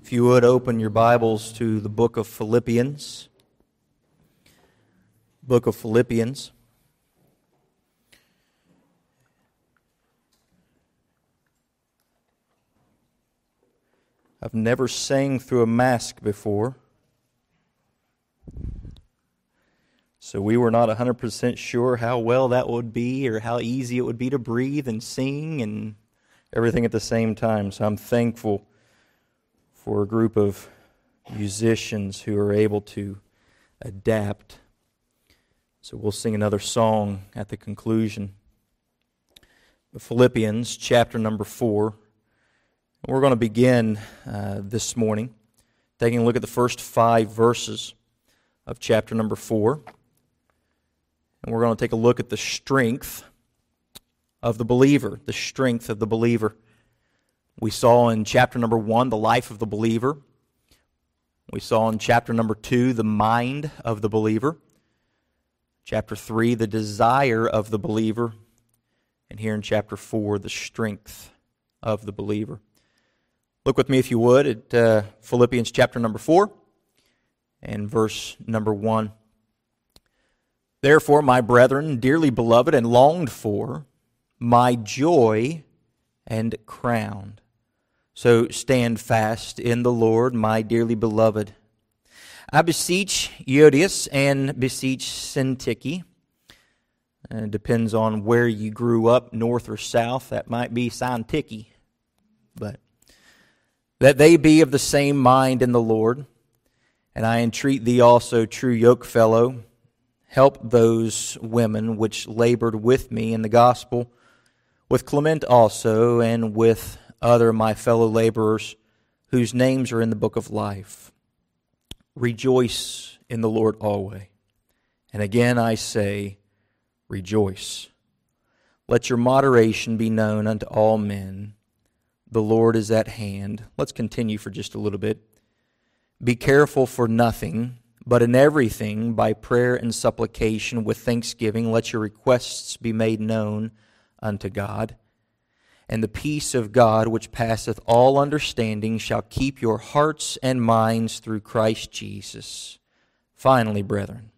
If you would, open your Bibles to the book of Philippians. Book of Philippians. I've never sang through a mask before, so we were not 100% sure how well that would be or how easy it would be to breathe and sing and everything at the same time. So I'm thankful for a group of musicians who are able to adapt. So we'll sing another song at the conclusion. Philippians chapter number 4. We're going to begin this morning taking a look at the first 5 verses of chapter number 4. And we're going to take a look at the strength of the believer, the strength of the believer. We saw in chapter number 1 the life of the believer. We saw in chapter number 2 the mind of the believer. Chapter 3 the desire of the believer. And here in chapter 4 the strength of the believer. Look with me if you would at Philippians chapter number 4 and verse number 1. Therefore, my brethren, dearly beloved and longed for, my joy and crown. So stand fast in the Lord, my dearly beloved. I beseech Euodias and beseech Syntyche. And it depends on where you grew up, north or south. That might be Syntyche. But that they be of the same mind in the Lord. And I entreat thee also, true yokefellow, help those women which labored with me in the gospel, with Clement also, and with other my fellow laborers, whose names are in the book of life. Rejoice in the Lord always. And again I say, rejoice. Let your moderation be known unto all men. The Lord is at hand. Let's continue for just a little bit. Be careful for nothing, but in everything, by prayer and supplication with thanksgiving, let your requests be made known unto God. And the peace of God, which passeth all understanding, shall keep your hearts and minds through Christ Jesus. Finally, brethren,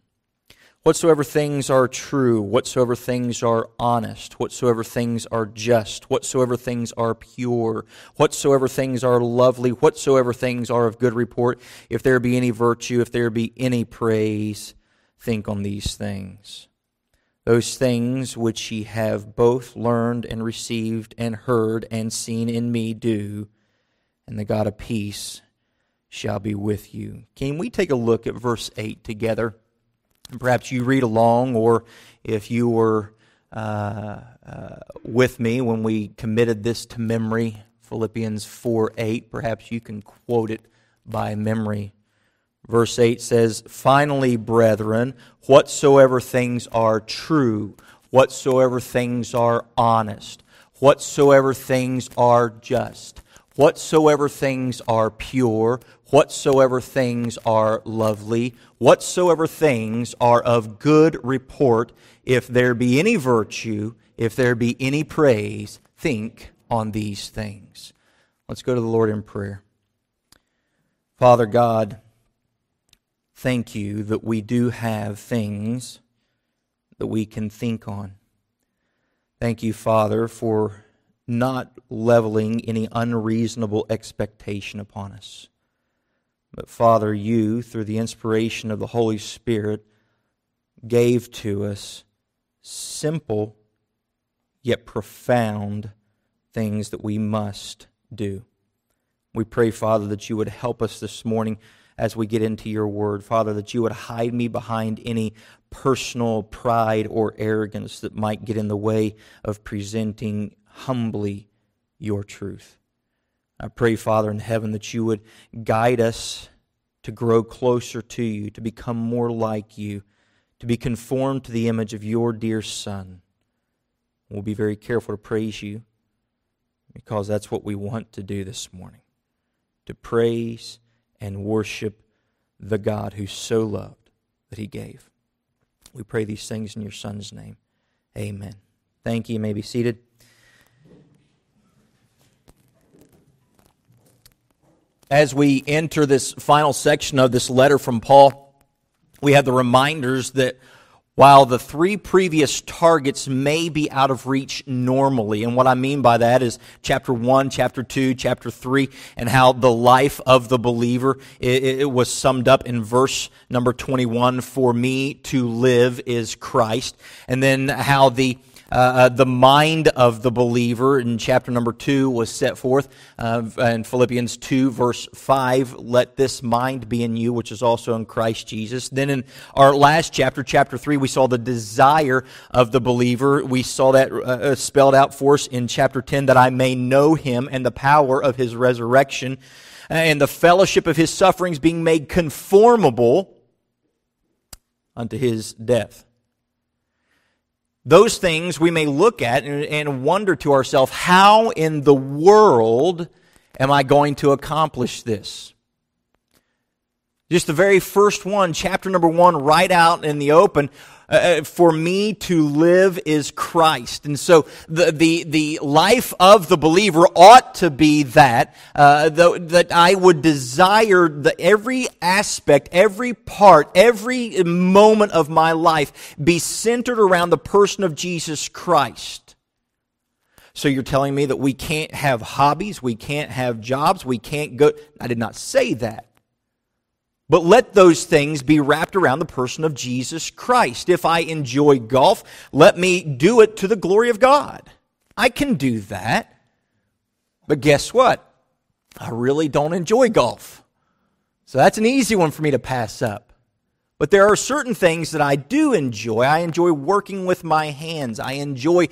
whatsoever things are true, whatsoever things are honest, whatsoever things are just, whatsoever things are pure, whatsoever things are lovely, whatsoever things are of good report, if there be any virtue, if there be any praise, think on these things. Those things which ye have both learned and received and heard and seen in me do, and the God of peace shall be with you. Can we take a look at verse 8 together? And perhaps you read along, or if you were with me when we committed this to memory, Philippians 4:8, perhaps you can quote it by memory. Verse 8 says, finally, brethren, whatsoever things are true, whatsoever things are honest, whatsoever things are just, whatsoever things are pure, whatsoever things are lovely, whatsoever things are of good report, if there be any virtue, if there be any praise, think on these things. Let's go to the Lord in prayer. Father God, thank you that we do have things that we can think on. Thank you, Father, for not leveling any unreasonable expectation upon us. But Father, you, through the inspiration of the Holy Spirit, gave to us simple yet profound things that we must do. We pray, Father, that you would help us this morning as we get into your word. Father, that you would hide me behind any personal pride or arrogance that might get in the way of presenting humbly your truth. I pray, Father in heaven, that you would guide us to grow closer to you, to become more like you, to be conformed to the image of your dear Son. We'll be very careful to praise you, because that's what we want to do this morning, to praise and worship the God who so loved that he gave. We pray these things in your Son's name. Amen. Thank you. You may be seated. As we enter this final section of this letter from Paul, we have the reminders that while the three previous targets may be out of reach normally, and what I mean by that is chapter 1, chapter 2, chapter 3, and how the life of the believer, it was summed up in verse number 21, for me to live is Christ, and then how the mind of the believer in chapter number 2 was set forth in Philippians 2 verse 5, let this mind be in you which is also in Christ Jesus. Then in our last chapter, chapter 3, we saw the desire of the believer. We saw that spelled out for us in chapter 10, that I may know him and the power of his resurrection and the fellowship of his sufferings, being made conformable unto his death. Those things we may look at and wonder to ourselves, how in the world am I going to accomplish this? Just the very first one, chapter number 1, right out in the open, for me to live is Christ. And so the life of the believer ought to be that, that I would desire every aspect, every part, every moment of my life be centered around the person of Jesus Christ. So you're telling me that we can't have hobbies, we can't have jobs, we can't go... I did not say that. But let those things be wrapped around the person of Jesus Christ. If I enjoy golf, let me do it to the glory of God. I can do that. But guess what? I really don't enjoy golf. So that's an easy one for me to pass up. But there are certain things that I do enjoy. I enjoy working with my hands. I enjoy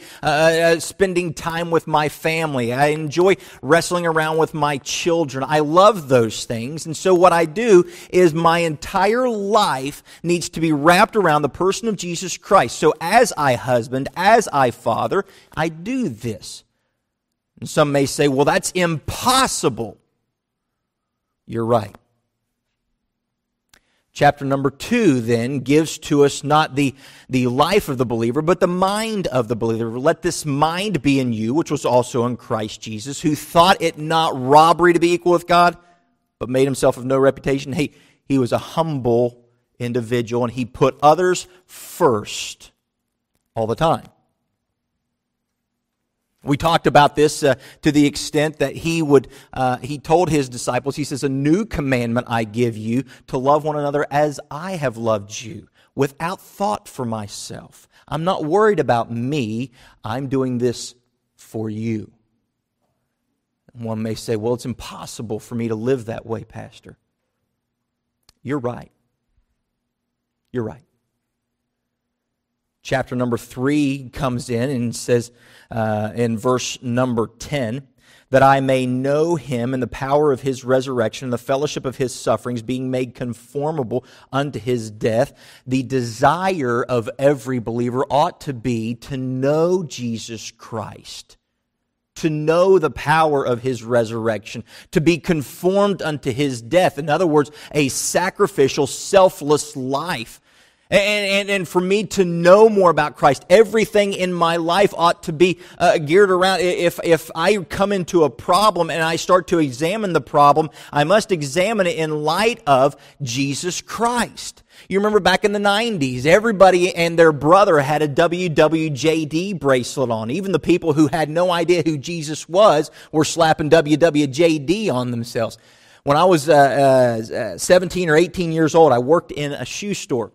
spending time with my family. I enjoy wrestling around with my children. I love those things. And so what I do is my entire life needs to be wrapped around the person of Jesus Christ. So as I husband, as I father, I do this. And some may say, well, that's impossible. You're right. Chapter number 2 then gives to us not the life of the believer, but the mind of the believer. Let this mind be in you, which was also in Christ Jesus, who thought it not robbery to be equal with God, but made himself of no reputation. He was a humble individual, and he put others first all the time. We talked about this to the extent that he told his disciples, he says, a new commandment I give you, to love one another as I have loved you, without thought for myself. I'm not worried about me. I'm doing this for you. One may say, well, it's impossible for me to live that way, Pastor. You're right. You're right. Chapter number 3 comes in and says in verse number 10, that I may know him in the power of his resurrection and the fellowship of his sufferings, being made conformable unto his death. The desire of every believer ought to be to know Jesus Christ, to know the power of his resurrection, to be conformed unto his death. In other words, a sacrificial, selfless life. And for me to know more about Christ, everything in my life ought to be geared around. If I come into a problem and I start to examine the problem, I must examine it in light of Jesus Christ. You remember back in the 90s, everybody and their brother had a WWJD bracelet on. Even the people who had no idea who Jesus was were slapping WWJD on themselves. When I was 17 or 18 years old, I worked in a shoe store.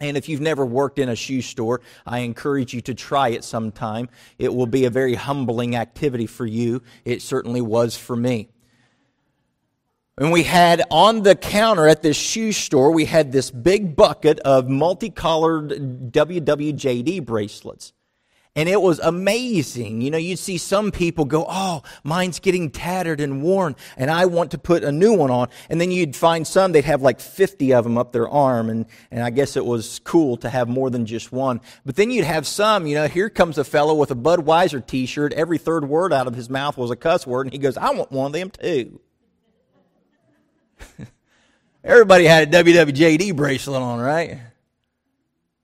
And if you've never worked in a shoe store, I encourage you to try it sometime. It will be a very humbling activity for you. It certainly was for me. And we had on the counter at this shoe store, we had this big bucket of multicolored WWJD bracelets. And it was amazing. You know, you'd see some people go, oh, mine's getting tattered and worn, and I want to put a new one on. And then you'd find some, they'd have like 50 of them up their arm, and I guess it was cool to have more than just one. But then you'd have some, you know, here comes a fellow with a Budweiser t-shirt. Every third word out of his mouth was a cuss word, and he goes, I want one of them too. Everybody had a WWJD bracelet on, right?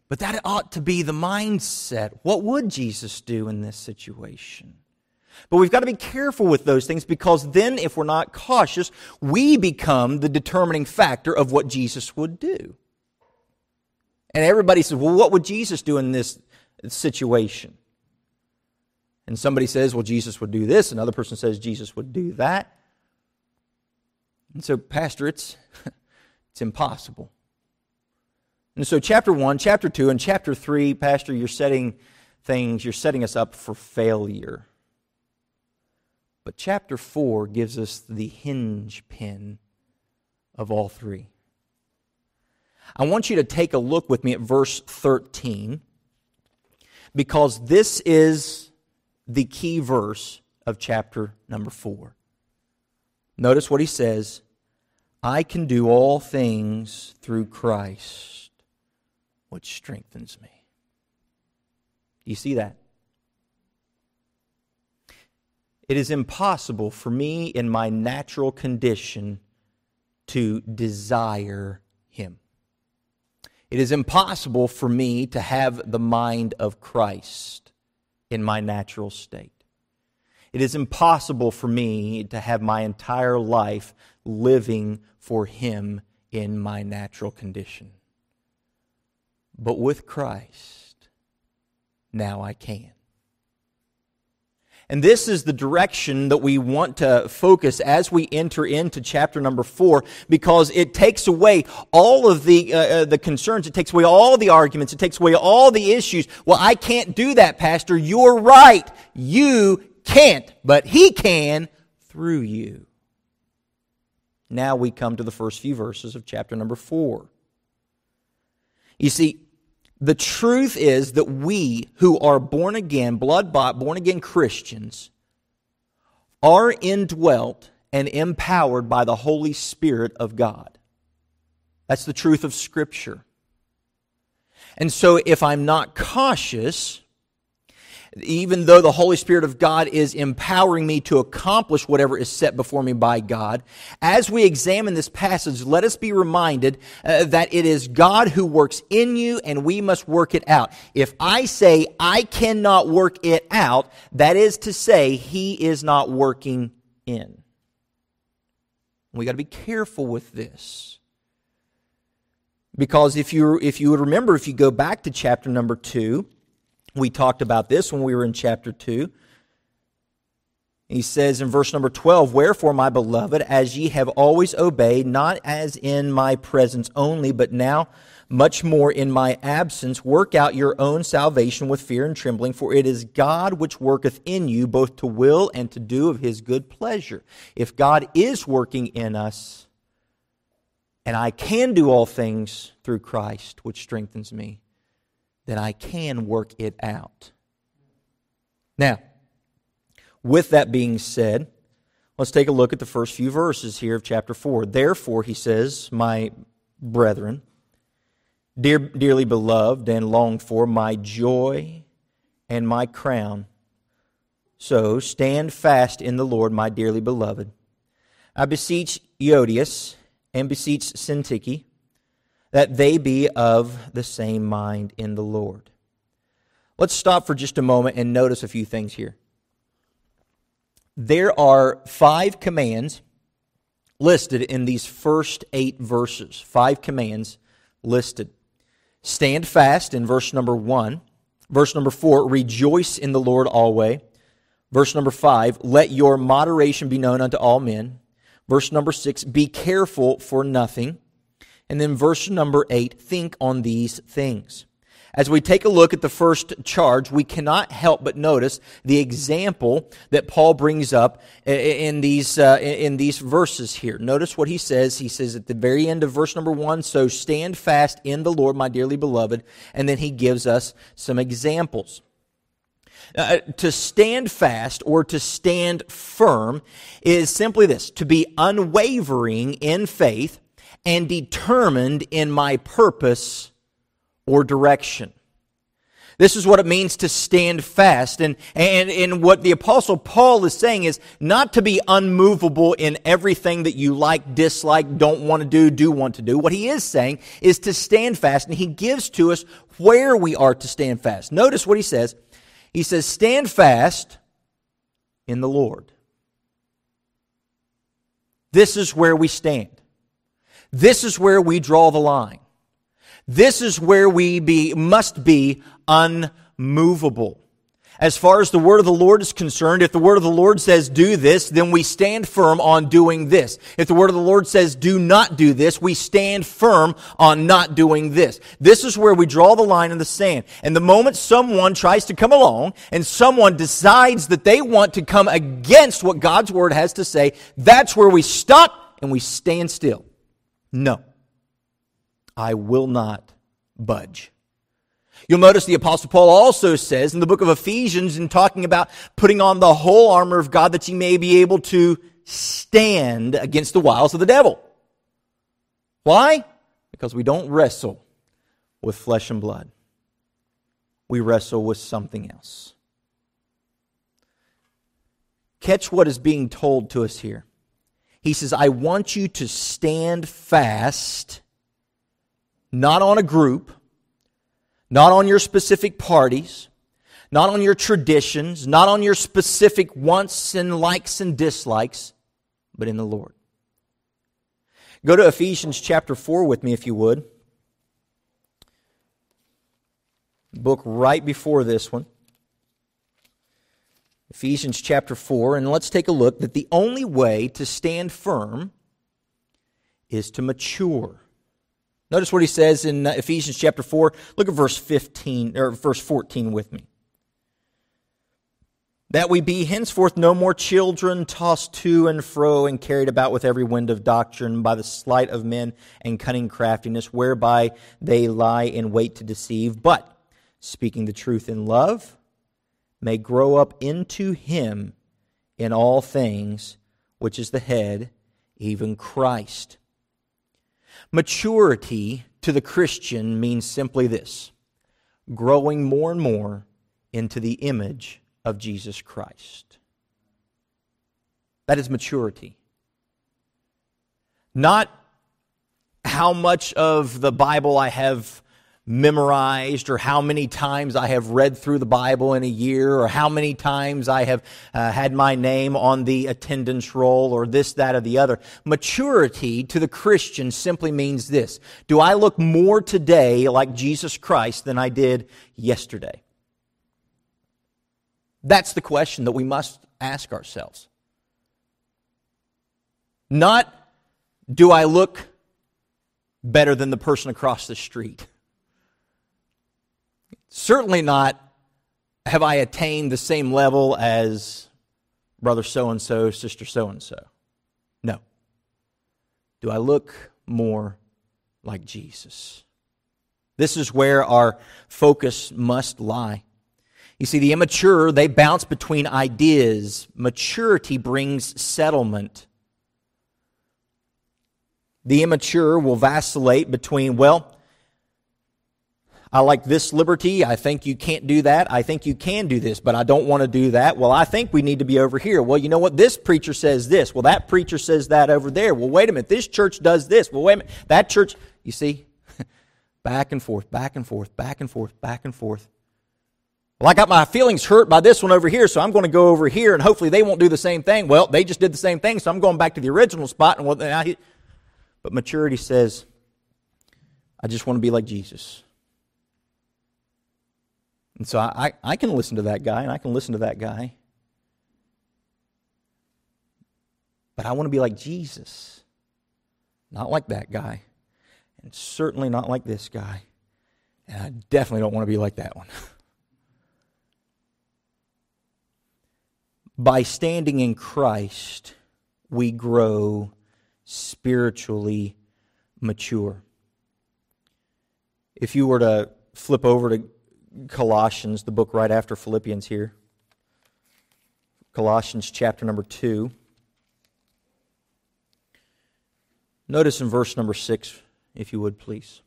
But that ought to be the mindset. What would Jesus do in this situation? But we've got to be careful with those things, because then if we're not cautious, we become the determining factor of what Jesus would do. And everybody says, well, what would Jesus do in this situation? And somebody says, well, Jesus would do this. Another person says, Jesus would do that. And so, Pastor, it's impossible. And so chapter 1, chapter 2, and chapter 3, Pastor, you're setting us up for failure. But chapter 4 gives us the hinge pin of all three. I want you to take a look with me at verse 13, because this is the key verse of chapter number 4. Notice what he says, I can do all things through Christ, which strengthens me. Do you see that? It is impossible for me in my natural condition to desire Him. It is impossible for me to have the mind of Christ in my natural state. It is impossible for me to have my entire life living for Him in my natural condition. But with Christ, now I can. And this is the direction that we want to focus as we enter into chapter number 4, because it takes away all of the concerns. It takes away all the arguments. It takes away all the issues. Well, I can't do that, Pastor. You're right. You can't, but He can through you. Now we come to the first few verses of chapter number 4. You see, the truth is that we who are born again, blood-bought, born-again Christians are indwelt and empowered by the Holy Spirit of God. That's the truth of Scripture. And so if I'm not cautious, even though the Holy Spirit of God is empowering me to accomplish whatever is set before me by God, as we examine this passage, let us be reminded that it is God who works in you, and we must work it out. If I say I cannot work it out, that is to say He is not working in. We got to be careful with this. Because if you would remember, if you go back to chapter number 2, we talked about this when we were in chapter 2. He says in verse number 12, wherefore, my beloved, as ye have always obeyed, not as in my presence only, but now much more in my absence, work out your own salvation with fear and trembling, for it is God which worketh in you, both to will and to do of His good pleasure. If God is working in us, and I can do all things through Christ, which strengthens me, then I can work it out. Now, with that being said, let's take a look at the first few verses here of chapter 4. Therefore, he says, my brethren, dearly beloved and longed for, my joy and my crown. So, stand fast in the Lord, my dearly beloved. I beseech Euodias and beseech Syntyche, that they be of the same mind in the Lord. Let's stop for just a moment and notice a few things here. There are 5 commands listed in these first 8 verses. 5 commands listed. Stand fast in verse number 1. Verse number 4, rejoice in the Lord always. Verse number 5, let your moderation be known unto all men. Verse number 6, be careful for nothing. And then verse number 8, think on these things. As we take a look at the first charge, we cannot help but notice the example that Paul brings up in these verses here. Notice what he says. He says at the very end of verse number 1, so stand fast in the Lord, my dearly beloved. And then he gives us some examples. To stand fast or to stand firm is simply this, to be unwavering in faith, and determined in my purpose or direction. This is what it means to stand fast. And what the Apostle Paul is saying is not to be unmovable in everything that you like, dislike, don't want to do, do want to do. What he is saying is to stand fast. And he gives to us where we are to stand fast. Notice what he says. He says, stand fast in the Lord. This is where we stand. This is where we draw the line. This is where we must be unmovable. As far as the word of the Lord is concerned, if the word of the Lord says do this, then we stand firm on doing this. If the word of the Lord says do not do this, we stand firm on not doing this. This is where we draw the line in the sand. And the moment someone tries to come along and someone decides that they want to come against what God's word has to say, that's where we stop and we stand still. No, I will not budge. You'll notice the Apostle Paul also says in the book of Ephesians, in talking about putting on the whole armor of God, that ye may be able to stand against the wiles of the devil. Why? Because we don't wrestle with flesh and blood. We wrestle with something else. Catch what is being told to us here. He says, I want you to stand fast, not on a group, not on your specific parties, not on your traditions, not on your specific wants and likes and dislikes, but in the Lord. Go to Ephesians chapter 4 with me, if you would. Book right before this one. Ephesians chapter 4, and let's take a look that the only way to stand firm is to mature. Notice what he says in Ephesians chapter 4. Look at verse 14 with me. That we be henceforth no more children, tossed to and fro and carried about with every wind of doctrine by the sleight of men and cunning craftiness, whereby they lie in wait to deceive, but speaking the truth in love, may grow up into him in all things, which is the head, even Christ. Maturity to the Christian means simply this: growing more and more into the image of Jesus Christ. That is maturity. Not how much of the Bible I have memorized, or how many times I have read through the Bible in a year, or how many times I have had my name on the attendance roll, or this, that, or the other. Maturity to the Christian simply means this: do I look more today like Jesus Christ than I did yesterday? That's the question that we must ask ourselves. Not, do I look better than the person across the street? Certainly not, have I attained the same level as brother so-and-so, sister so-and-so. No. Do I look more like Jesus? This is where our focus must lie. You see, the immature, they bounce between ideas. Maturity brings settlement. The immature will vacillate between, well, I like this liberty. I think you can't do that. I think you can do this, but I don't want to do that. Well, I think we need to be over here. Well, you know what? This preacher says this. Well, that preacher says that over there. Well, wait a minute. This church does this. Well, wait a minute. That church, you see, back and forth, back and forth, back and forth, back and forth. Well, I got my feelings hurt by this one over here, so I'm going to go over here, and hopefully they won't do the same thing. Well, they just did the same thing, so I'm going back to the original spot. And but maturity says, I just want to be like Jesus. And so I can listen to that guy, and I can listen to that guy. But I want to be like Jesus. Not like that guy. And certainly not like this guy. And I definitely don't want to be like that one. By standing in Christ, we grow spiritually mature. If you were to flip over to Colossians, the book right after Philippians here. Colossians chapter number 2. Notice in verse number 6, if you would, please.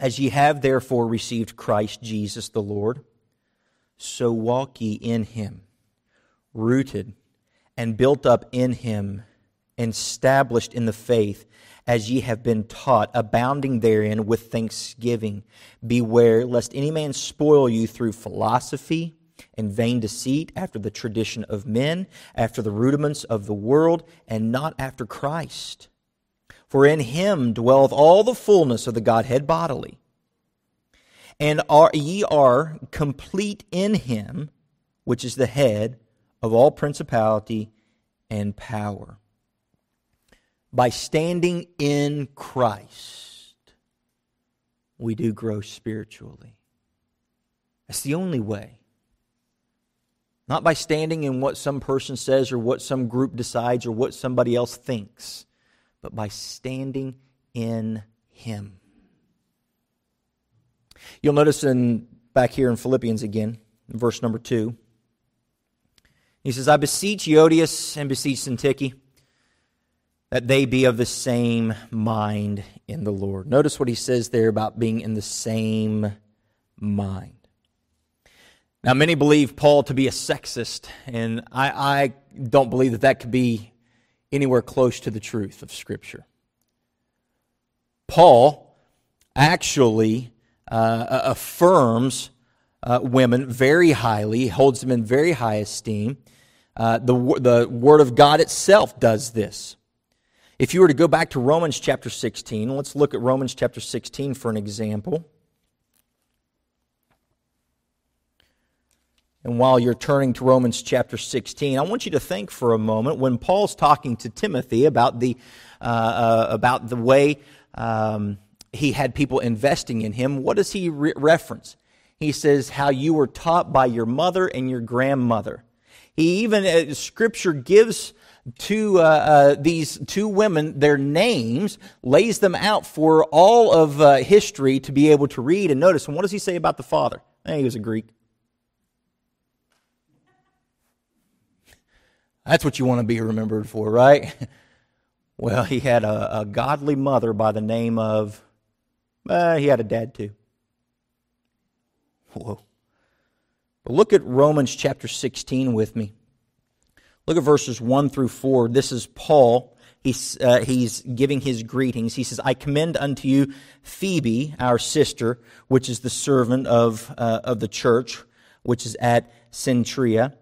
As ye have therefore received Christ Jesus the Lord, so walk ye in him, rooted and built up in him, and established in the faith as ye have been taught, abounding therein with thanksgiving. Beware lest any man spoil you through philosophy and vain deceit, after the tradition of men, after the rudiments of the world, and not after Christ. For in him dwelleth all the fullness of the Godhead bodily. And ye are complete in him, which is the head of all principality and power. By standing in Christ, we do grow spiritually. That's the only way. Not by standing in what some person says or what some group decides or what somebody else thinks, but by standing in him. You'll notice back here in Philippians again, in verse number 2, he says, I beseech Euodias and beseech Syntyche, that they be of the same mind in the Lord. Notice what he says there about being in the same mind. Now, many believe Paul to be a sexist, and I don't believe that could be anywhere close to the truth of Scripture. Paul actually affirms women very highly, holds them in very high esteem. The Word of God itself does this. If you were to go back to Romans chapter 16, let's look at Romans chapter 16 for an example. And while you're turning to Romans chapter 16, I want you to think for a moment when Paul's talking to Timothy about the way he had people investing in him. What does he reference? He says, how you were taught by your mother and your grandmother. He even, Scripture gives to these two women their names, lays them out for all of history to be able to read and notice. And what does he say about the father? He was a Greek. That's what you want to be remembered for, right? Well, he had a godly mother by the name of... he had a dad too. Whoa. But look at Romans chapter 16 with me. Look at verses 1 through 4. This is Paul. He's giving his greetings. He says, I commend unto you Phoebe, our sister, which is the servant of the church, which is at Cenchrea,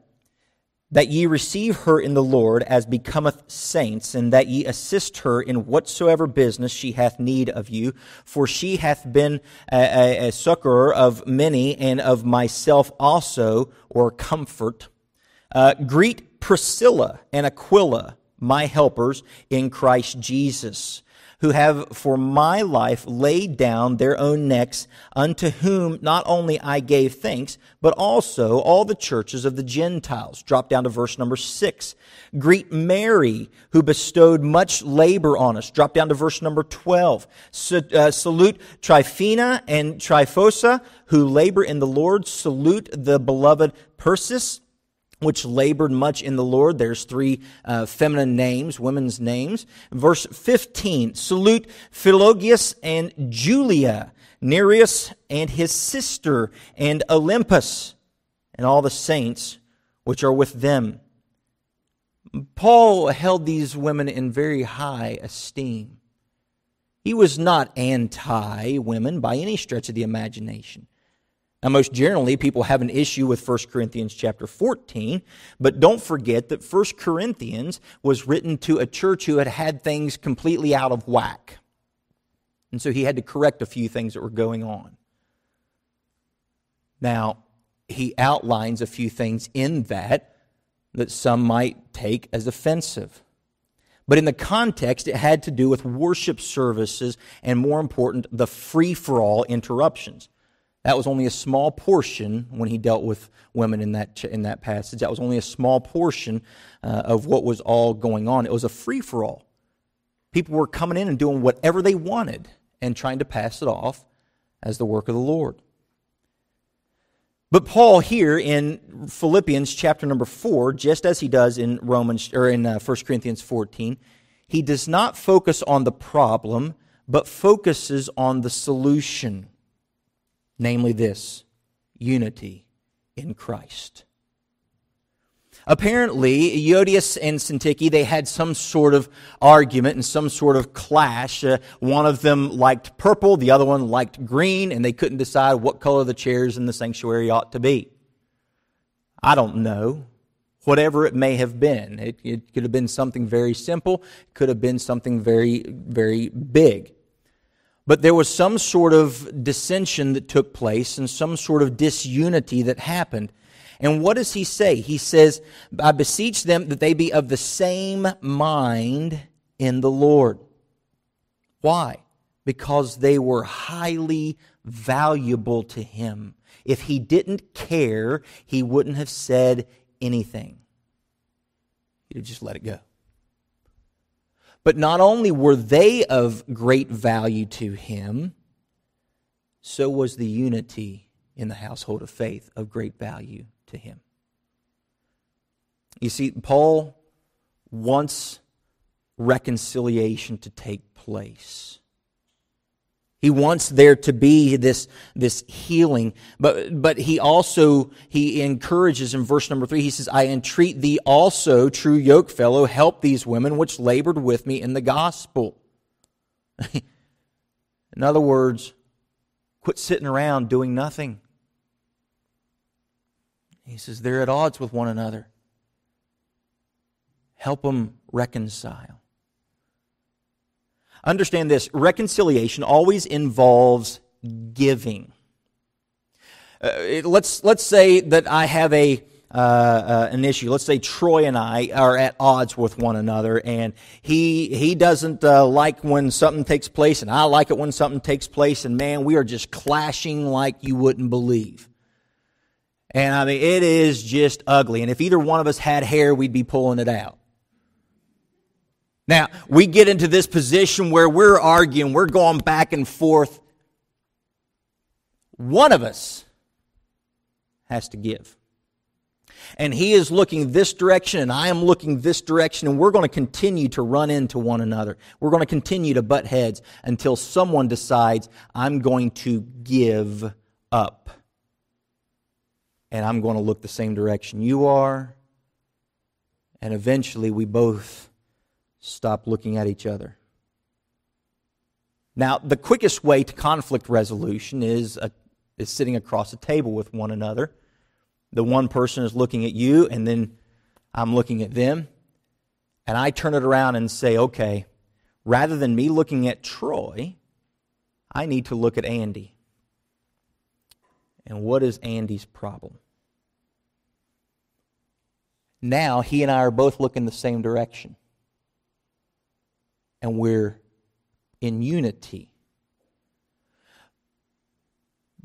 that ye receive her in the Lord as becometh saints, and that ye assist her in whatsoever business she hath need of you. For she hath been a succorer of many, and of myself also, or comfort. Greet Priscilla and Aquila, my helpers in Christ Jesus, who have for my life laid down their own necks, unto whom not only I gave thanks, but also all the churches of the Gentiles. Drop down to verse number 6. Greet Mary, who bestowed much labor on us. Drop down to verse number 12. Salute Tryphena and Tryphosa, who labor in the Lord. Salute the beloved Persis, which labored much in the Lord. There's three feminine names, women's names. Verse 15, salute Philogius and Julia, Nereus and his sister, and Olympus, and all the saints which are with them. Paul held these women in very high esteem. He was not anti-women by any stretch of the imagination. Now, most generally, people have an issue with 1 Corinthians chapter 14, but don't forget that 1 Corinthians was written to a church who had had things completely out of whack. And so he had to correct a few things that were going on. Now, he outlines a few things in that some might take as offensive. But in the context, it had to do with worship services and, more important, the free-for-all interruptions. That was only a small portion when he dealt with women in that passage. That was only a small portion of what was all going on. It was a free-for-all. People were coming in and doing whatever they wanted and trying to pass it off as the work of the Lord. But Paul here in Philippians chapter number 4, just as he does in Romans or in 1 Corinthians 14, he does not focus on the problem, but focuses on the solution. Namely this, unity in Christ. Apparently, Euodias and Syntyche, they had some sort of argument and some sort of clash. One of them liked purple, the other one liked green, and they couldn't decide what color the chairs in the sanctuary ought to be. I don't know. Whatever it may have been. It could have been something very simple. It could have been something very, very big. But there was some sort of dissension that took place and some sort of disunity that happened. And what does he say? He says, I beseech them that they be of the same mind in the Lord. Why? Because they were highly valuable to him. If he didn't care, he wouldn't have said anything. He'd have just let it go. But not only were they of great value to him, so was the unity in the household of faith of great value to him. You see, Paul wants reconciliation to take place. He wants there to be this healing, but he encourages in verse number 3, he says, I entreat thee also, true yokefellow, help these women which labored with me in the gospel. In other words, quit sitting around doing nothing. He says, they're at odds with one another. Help them reconcile. Understand this, reconciliation always involves giving. Let's say that I have an issue. Let's say Troy and I are at odds with one another, and he doesn't like when something takes place, and I like it when something takes place, and man, we are just clashing like you wouldn't believe. And I mean, it is just ugly. And if either one of us had hair, we'd be pulling it out. Now, we get into this position where we're arguing, we're going back and forth. One of us has to give. And he is looking this direction, and I am looking this direction, and we're going to continue to run into one another. We're going to continue to butt heads until someone decides, I'm going to give up. And I'm going to look the same direction you are. And eventually we both stop looking at each other. Now, the quickest way to conflict resolution is sitting across a table with one another. The one person is looking at you, and then I'm looking at them. And I turn it around and say, okay, rather than me looking at Troy, I need to look at Andy. And what is Andy's problem? Now, he and I are both looking the same direction. And we're in unity.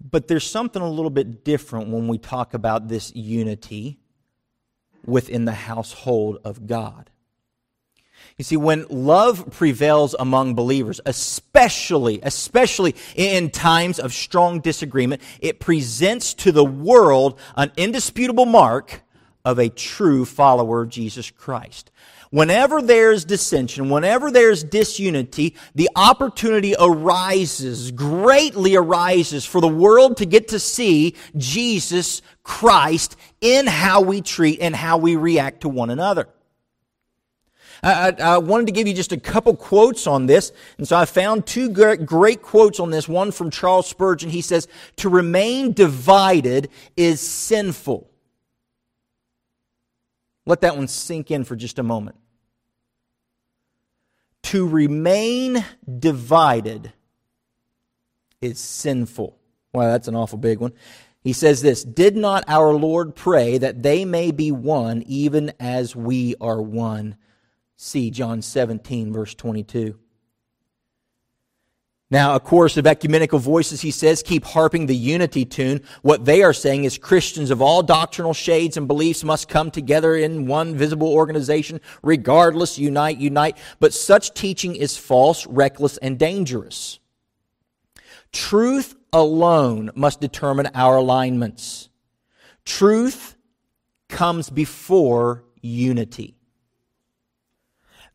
But there's something a little bit different when we talk about this unity within the household of God. You see, when love prevails among believers, especially in times of strong disagreement, it presents to the world an indisputable mark of a true follower of Jesus Christ. Whenever there's dissension, whenever there's disunity, the opportunity greatly arises for the world to get to see Jesus Christ in how we treat and how we react to one another. I wanted to give you just a couple quotes on this, and so I found two great quotes on this, one from Charles Spurgeon. He says, to remain divided is sinful. Let that one sink in for just a moment. To remain divided is sinful. Wow, that's an awful big one. He says this, did not our Lord pray that they may be one even as we are one? See John 17, verse 22. Now, a chorus of ecumenical voices, he says, keep harping the unity tune. What they are saying is Christians of all doctrinal shades and beliefs must come together in one visible organization. Regardless, unite. But such teaching is false, reckless, and dangerous. Truth alone must determine our alignments. Truth comes before unity.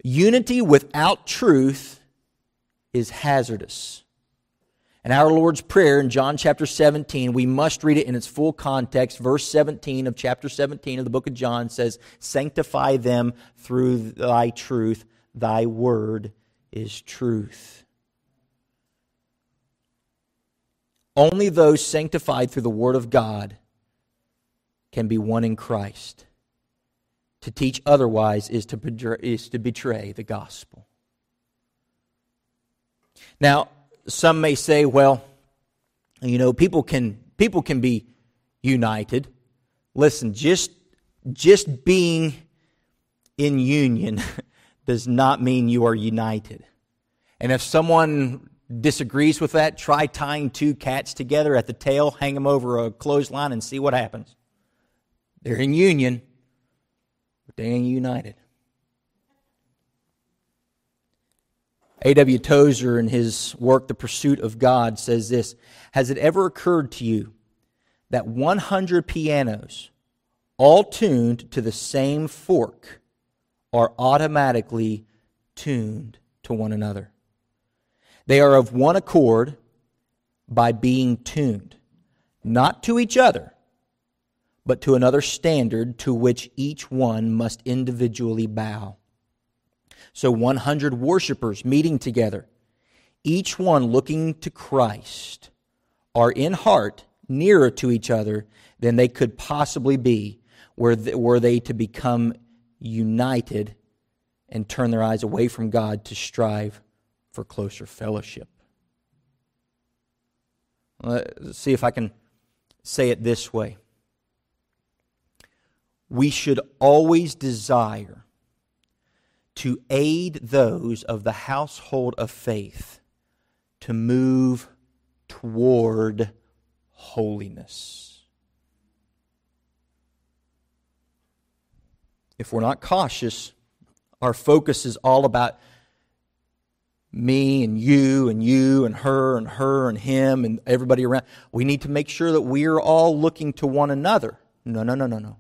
Unity without truth is hazardous. And our Lord's Prayer in John chapter 17, we must read it in its full context. Verse 17 of chapter 17 of the book of John says, "Sanctify them through thy truth. Thy word is truth." Only those sanctified through the word of God can be one in Christ. To teach otherwise is to betray the gospel. Now, some may say, well, you know, people can be united. Listen, just being in union does not mean you are united. And if someone disagrees with that, try tying two cats together at the tail, hang them over a clothesline and see what happens. They're in union, but they ain't united. A.W. Tozer, in his work, The Pursuit of God, says this: "Has it ever occurred to you that 100 pianos, all tuned to the same fork, are automatically tuned to one another? They are of one accord by being tuned, not to each other, but to another standard to which each one must individually bow. So 100 worshipers meeting together, each one looking to Christ, are in heart nearer to each other than they could possibly be were they to become united and turn their eyes away from God to strive for closer fellowship." Let's see if I can say it this way. We should always desire to aid those of the household of faith to move toward holiness. If we're not cautious, our focus is all about me and you and you and her and him and everybody around. We need to make sure that we're all looking to one another. No.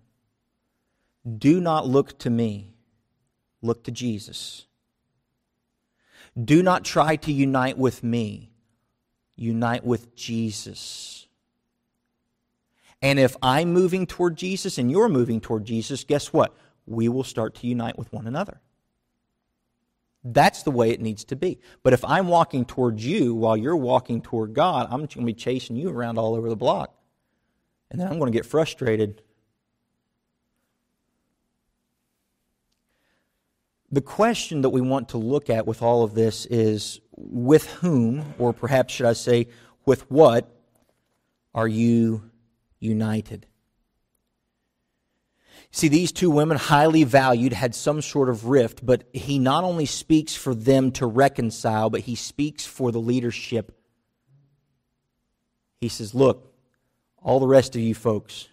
Do not look to me. Look to Jesus. Do not try to unite with me. Unite with Jesus. And if I'm moving toward Jesus and you're moving toward Jesus, guess what? We will start to unite with one another. That's the way it needs to be. But if I'm walking toward you while you're walking toward God, I'm going to be chasing you around all over the block. And then I'm going to get frustrated. The question that we want to look at with all of this is, with whom, or perhaps should I say, with what are you united? See, these two women, highly valued, had some sort of rift, but he not only speaks for them to reconcile, but he speaks for the leadership. He says, look, all the rest of you folks,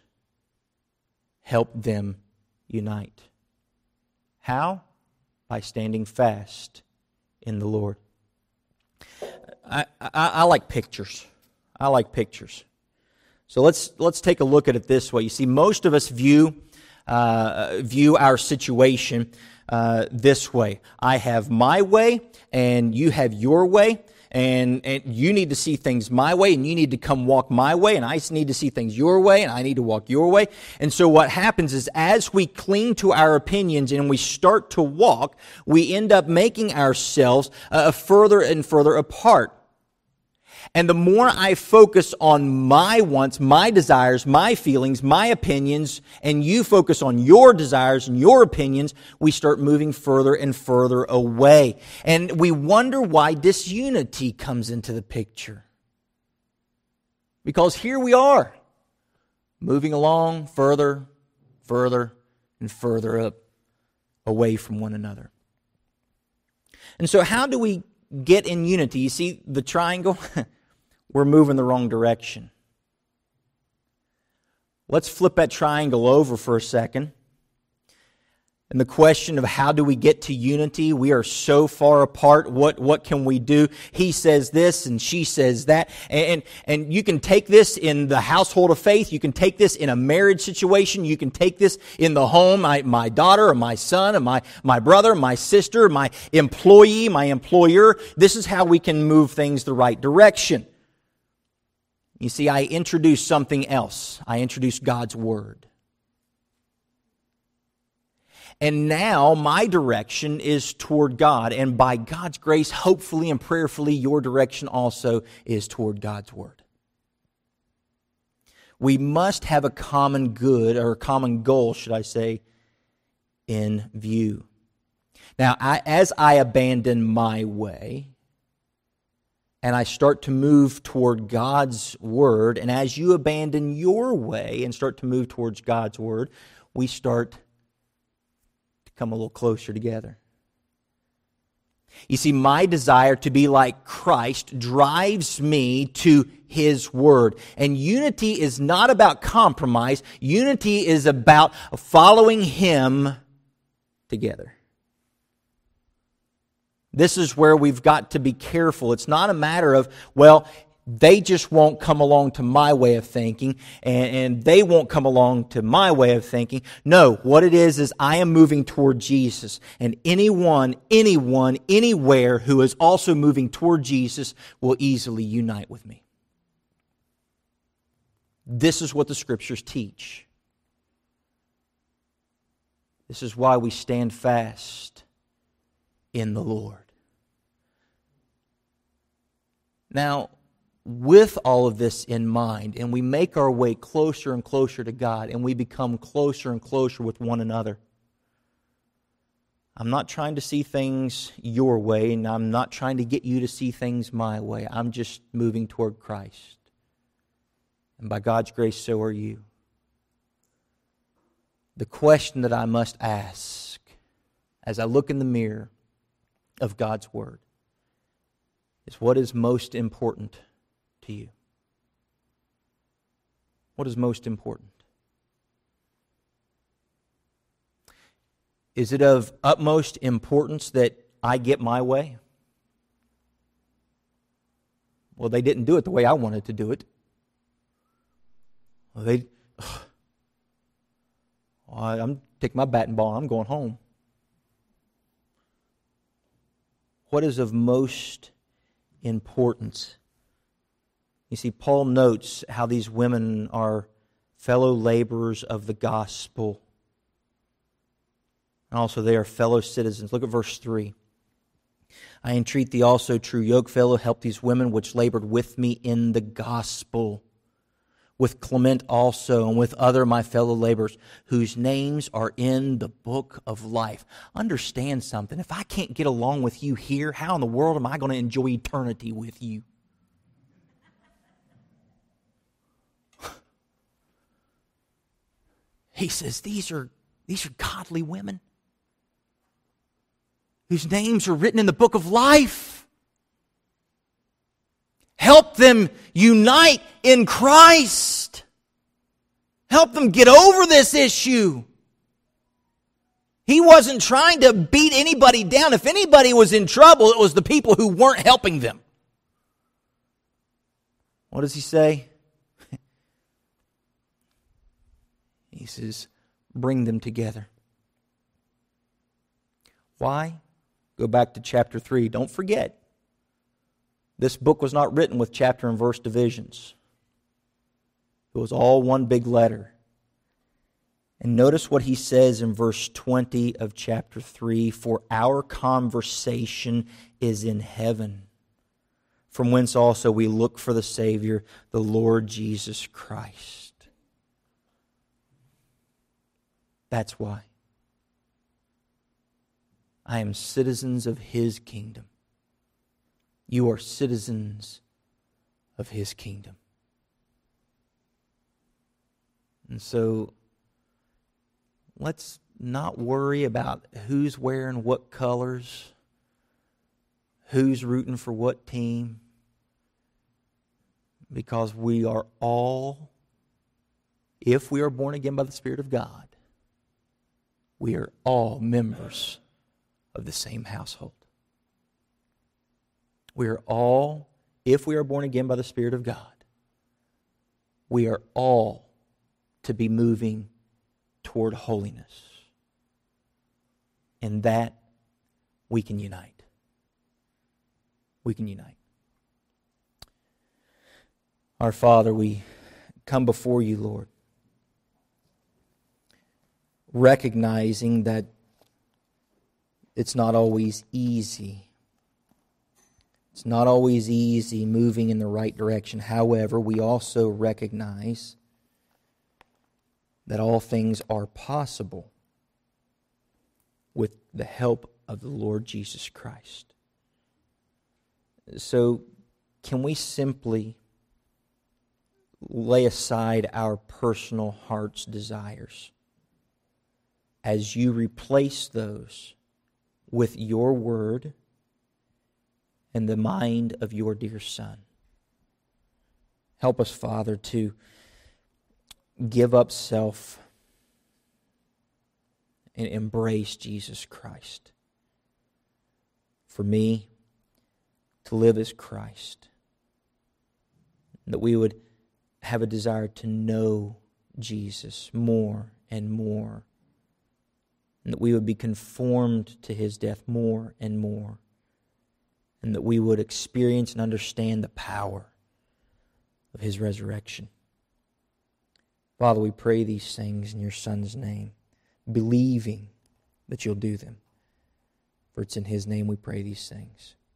help them unite. How? By standing fast in the Lord. I like pictures. I like pictures. So let's take a look at it this way. You see, most of us view our situation this way. I have my way, and you have your way, and you need to see things my way, and you need to come walk my way, and I need to see things your way, and I need to walk your way. And so what happens is, as we cling to our opinions and we start to walk, we end up making ourselves further and further apart. And the more I focus on my wants, my desires, my feelings, my opinions, and you focus on your desires and your opinions, we start moving further and further away. And we wonder why disunity comes into the picture. Because here we are, moving along further, further, and further up away from one another. And so how do we get in unity? You see the triangle? We're moving the wrong direction. Let's flip that triangle over for a second. And the question of how do we get to unity? We are so far apart. What can we do? He says this and she says that. And you can take this in the household of faith. You can take this in a marriage situation. You can take this in the home. My daughter or my son or my brother, my sister, my employee, my employer. This is how we can move things the right direction. You see, I introduced something else. I introduced God's Word. And now my direction is toward God. And by God's grace, hopefully and prayerfully, your direction also is toward God's Word. We must have a common good, or a common goal, should I say, in view. Now, as I abandon my way, and I start to move toward God's Word, and as you abandon your way and start to move towards God's Word, we start to come a little closer together. You see, my desire to be like Christ drives me to His Word. And unity is not about compromise. Unity is about following Him together. This is where we've got to be careful. It's not a matter of, well, they just won't come along to my way of thinking, and they won't come along to my way of thinking. No, what it is I am moving toward Jesus. And anyone, anywhere who is also moving toward Jesus will easily unite with me. This is what the Scriptures teach. This is why we stand fast in the Lord. Now, with all of this in mind, and we make our way closer and closer to God, and we become closer and closer with one another. I'm not trying to see things your way, and I'm not trying to get you to see things my way. I'm just moving toward Christ. And by God's grace, so are you. The question that I must ask as I look in the mirror of God's Word is, what is most important to you? What is most important? Is it of utmost importance that I get my way? Well, they didn't do it the way I wanted to do it. Well, I'm taking my bat and ball, I'm going home. What is of most importance? You see, Paul notes how these women are fellow laborers of the gospel. And also they are fellow citizens. Look at verse 3. I entreat thee also, true yokefellow, help these women which labored with me in the gospel, with Clement also, and with other my fellow laborers, whose names are in the book of life. Understand something. If I can't get along with you here, how in the world am I going to enjoy eternity with you? He says, these are godly women whose names are written in the book of life. Help them unite in Christ. Help them get over this issue. He wasn't trying to beat anybody down. If anybody was in trouble, it was the people who weren't helping them. What does he say? He says, bring them together. Why? Go back to chapter 3. Don't forget, this book was not written with chapter and verse divisions. It was all one big letter. And notice what he says in verse 20 of chapter 3. For our conversation is in heaven, from whence also we look for the Savior, the Lord Jesus Christ. That's why. I am citizens of His kingdom. You are citizens of His kingdom. And so, let's not worry about who's wearing what colors, who's rooting for what team, because we are all, if we are born again by the Spirit of God, we are all members of the same household. We are all, if we are born again by the Spirit of God, we are all to be moving toward holiness. And that we can unite. We can unite. Our Father, we come before you, Lord, recognizing that it's not always easy. It's not always easy moving in the right direction. However, we also recognize that all things are possible with the help of the Lord Jesus Christ. So, can we simply lay aside our personal heart's desires as you replace those with your word and the mind of your dear Son? Help us, Father, to give up self and embrace Jesus Christ. For me, to live as Christ. That we would have a desire to know Jesus more and more. And that we would be conformed to His death more and more. And that we would experience and understand the power of His resurrection. Father, we pray these things in your Son's name, believing that you'll do them. For it's in His name we pray these things.